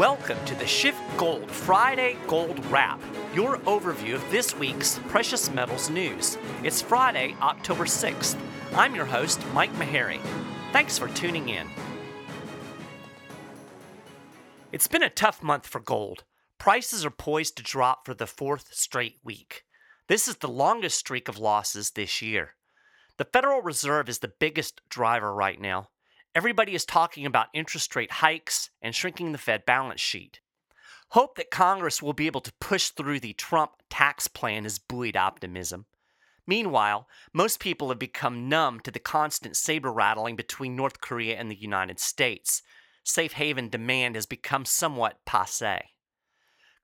Welcome to the Schiff Gold Friday Gold Wrap, your overview of this week's precious metals news. It's Friday, October 6th. I'm your host, Mike Maharry. Thanks for tuning in. It's been a tough month for gold. Prices are poised to drop for the fourth straight week. This is the longest streak of losses this year. The Federal Reserve is the biggest driver right now. Everybody is talking about interest rate hikes and shrinking the Fed balance sheet. Hope that Congress will be able to push through the Trump tax plan has buoyed optimism. Meanwhile, most people have become numb to the constant saber rattling between North Korea and the United States. Safe haven demand has become somewhat passé.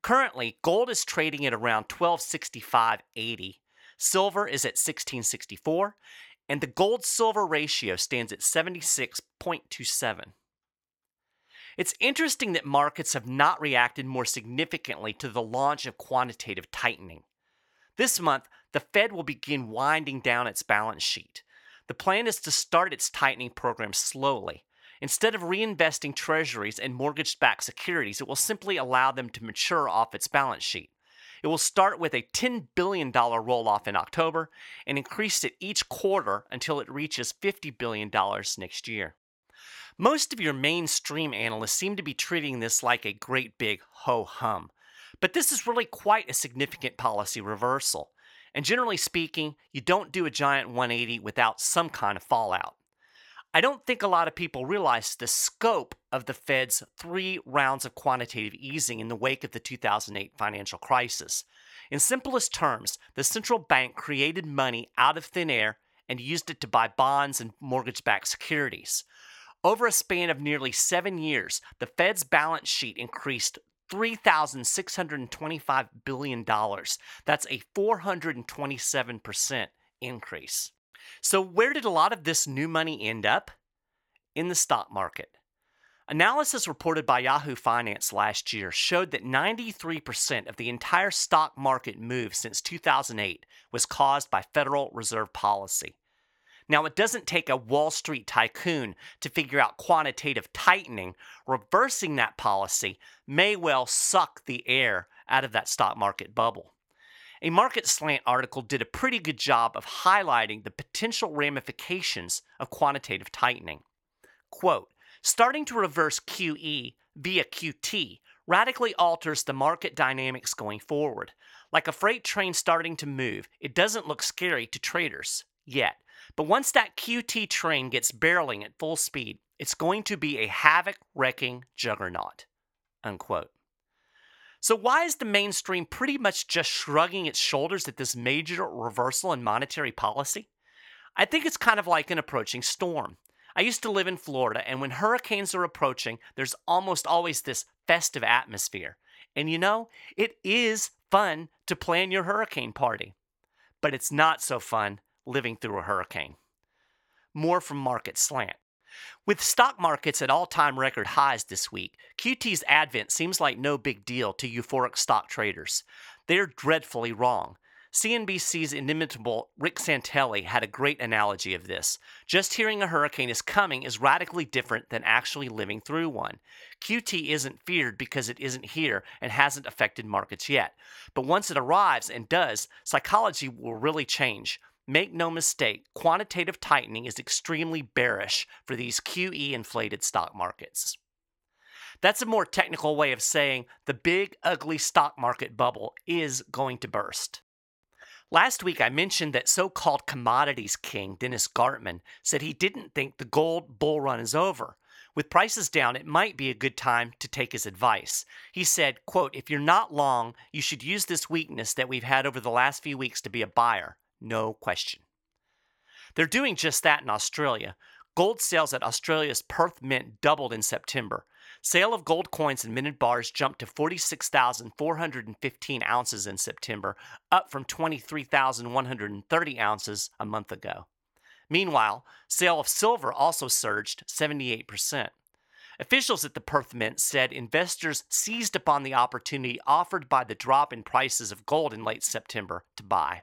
Currently, gold is trading at around $1265.80, silver is at $1664, and the gold-silver ratio stands at 76.27. It's interesting that markets have not reacted more significantly to the launch of quantitative tightening. This month, the Fed will begin winding down its balance sheet. The plan is to start its tightening program slowly. Instead of reinvesting treasuries and mortgage-backed securities, it will simply allow them to mature off its balance sheet. It will start with a $10 billion roll-off in October and increase it each quarter until it reaches $50 billion next year. Most of your mainstream analysts seem to be treating this like a great big ho-hum, but this is really quite a significant policy reversal. And generally speaking, you don't do a giant 180 without some kind of fallout. I don't think a lot of people realize the scope of the Fed's three rounds of quantitative easing in the wake of the 2008 financial crisis. In simplest terms, the central bank created money out of thin air and used it to buy bonds and mortgage-backed securities. Over a span of nearly 7 years, the Fed's balance sheet increased $3,625 billion. That's a 427% increase. So where did a lot of this new money end up? In the stock market. Analysis reported by Yahoo Finance last year showed that 93% of the entire stock market move since 2008 was caused by Federal Reserve policy. Now, it doesn't take a Wall Street tycoon to figure out quantitative tightening. Reversing that policy may well suck the air out of that stock market bubble. A Market Slant article did a pretty good job of highlighting the potential ramifications of quantitative tightening. Quote, starting to reverse QE via QT radically alters the market dynamics going forward. Like a freight train starting to move, it doesn't look scary to traders yet. But once that QT train gets barreling at full speed, it's going to be a havoc-wrecking juggernaut. Unquote. So why is the mainstream pretty much just shrugging its shoulders at this major reversal in monetary policy? I think it's kind of like an approaching storm. I used to live in Florida, and when hurricanes are approaching, there's almost always this festive atmosphere. And you know, it is fun to plan your hurricane party. But it's not so fun living through a hurricane. More from Market Slant. With stock markets at all-time record highs this week, QT's advent seems like no big deal to euphoric stock traders. They're dreadfully wrong. CNBC's inimitable Rick Santelli had a great analogy of this. Just hearing a hurricane is coming is radically different than actually living through one. QT isn't feared because it isn't here and hasn't affected markets yet. But once it arrives and does, psychology will really change. Make no mistake, quantitative tightening is extremely bearish for these QE-inflated stock markets. That's a more technical way of saying the big, ugly stock market bubble is going to burst. Last week, I mentioned that so-called commodities king, Dennis Gartman, said he didn't think the gold bull run is over. With prices down, it might be a good time to take his advice. He said, quote, if you're not long, you should use this weakness that we've had over the last few weeks to be a buyer. No question. They're doing just that in Australia. Gold sales at Australia's Perth Mint doubled in September. Sale of gold coins and minted bars jumped to 46,415 ounces in September, up from 23,130 ounces a month ago. Meanwhile, sale of silver also surged 78%. Officials at the Perth Mint said investors seized upon the opportunity offered by the drop in prices of gold in late September to buy.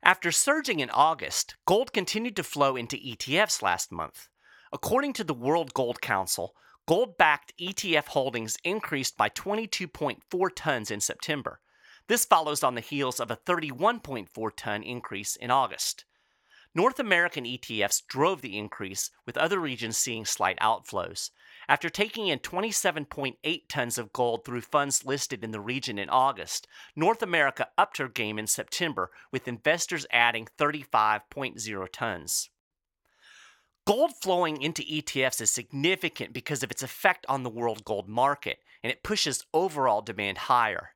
After surging in August, gold continued to flow into ETFs last month. According to the World Gold Council, Gold-backed ETF holdings increased by 22.4 tons in September. This follows on the heels of a 31.4-ton increase in August. North American ETFs drove the increase, with other regions seeing slight outflows. After taking in 27.8 tons of gold through funds listed in the region in August, North America upped her game in September, with investors adding 35.0 tons. Gold flowing into ETFs is significant because of its effect on the world gold market, and it pushes overall demand higher.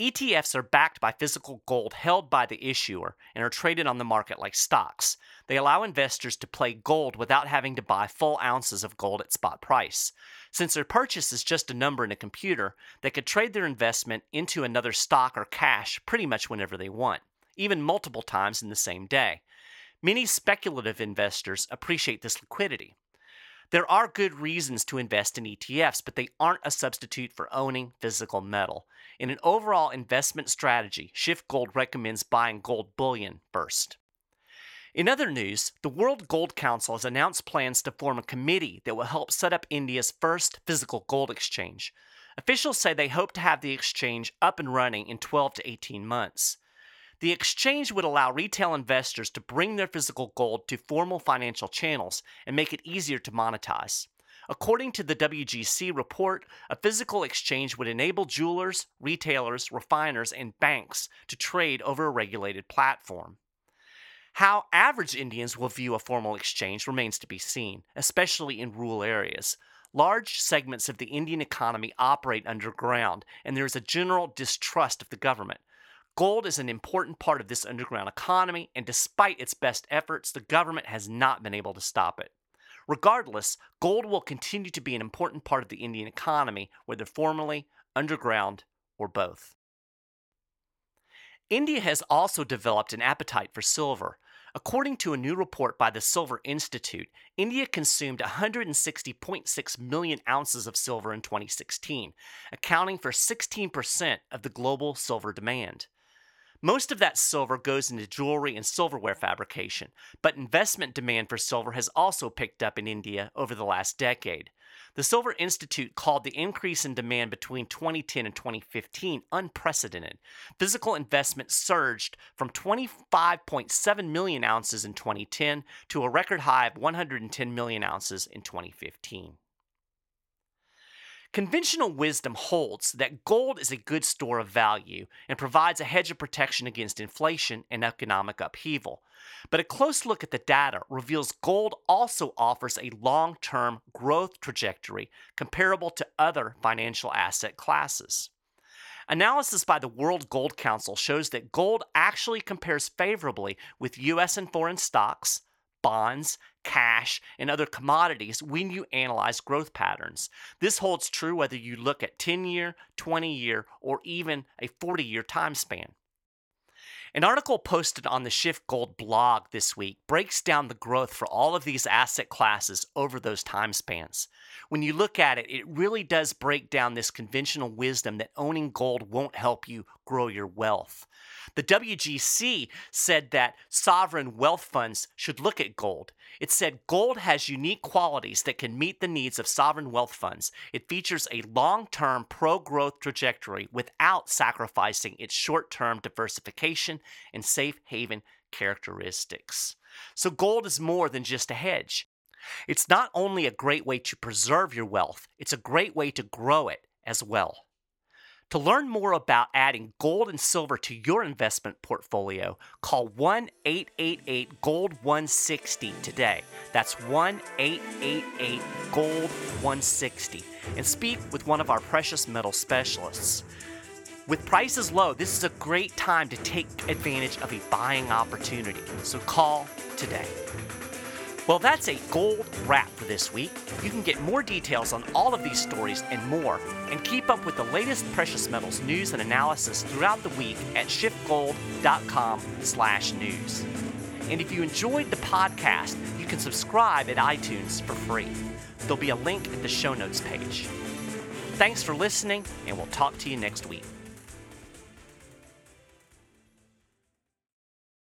ETFs are backed by physical gold held by the issuer and are traded on the market like stocks. They allow investors to play gold without having to buy full ounces of gold at spot price. Since their purchase is just a number in a computer, they could trade their investment into another stock or cash pretty much whenever they want, even multiple times in the same day. Many speculative investors appreciate this liquidity. There are good reasons to invest in ETFs, but they aren't a substitute for owning physical metal. In an overall investment strategy, SchiffGold recommends buying gold bullion first. In other news, the World Gold Council has announced plans to form a committee that will help set up India's first physical gold exchange. Officials say they hope to have the exchange up and running in 12 to 18 months. The exchange would allow retail investors to bring their physical gold to formal financial channels and make it easier to monetize. According to the WGC report, a physical exchange would enable jewelers, retailers, refiners, and banks to trade over a regulated platform. How average Indians will view a formal exchange remains to be seen, especially in rural areas. Large segments of the Indian economy operate underground, and there is a general distrust of the government. Gold is an important part of this underground economy, and despite its best efforts, the government has not been able to stop it. Regardless, gold will continue to be an important part of the Indian economy, whether formally, underground, or both. India has also developed an appetite for silver. According to a new report by the Silver Institute, India consumed 160.6 million ounces of silver in 2016, accounting for 16% of the global silver demand. Most of that silver goes into jewelry and silverware fabrication, but investment demand for silver has also picked up in India over the last decade. The Silver Institute called the increase in demand between 2010 and 2015 unprecedented. Physical investment surged from 25.7 million ounces in 2010 to a record high of 110 million ounces in 2015. Conventional wisdom holds that gold is a good store of value and provides a hedge of protection against inflation and economic upheaval. But a close look at the data reveals gold also offers a long-term growth trajectory comparable to other financial asset classes. Analysis by the World Gold Council shows that gold actually compares favorably with U.S. and foreign stocks, bonds, cash, and other commodities when you analyze growth patterns. This holds true whether you look at 10-year, 20-year, or even a 40-year time span. An article posted on the SchiffGold blog this week breaks down the growth for all of these asset classes over those time spans. When you look at it, it really does break down this conventional wisdom that owning gold won't help you grow your wealth. The WGC said that sovereign wealth funds should look at gold. It said gold has unique qualities that can meet the needs of sovereign wealth funds. It features a long-term pro-growth trajectory without sacrificing its short-term diversification and safe haven characteristics. So gold is more than just a hedge. It's not only a great way to preserve your wealth, it's a great way to grow it as well. To learn more about adding gold and silver to your investment portfolio, call 1-888-GOLD-160 today. That's 1-888-GOLD-160 and speak with one of our precious metal specialists. With prices low, this is a great time to take advantage of a buying opportunity, so call today. Well, that's a gold wrap for this week. You can get more details on all of these stories and more, and keep up with the latest precious metals news and analysis throughout the week at SchiffGold.com/news. And if you enjoyed the podcast, you can subscribe at iTunes for free. There'll be a link at the show notes page. Thanks for listening, and we'll talk to you next week.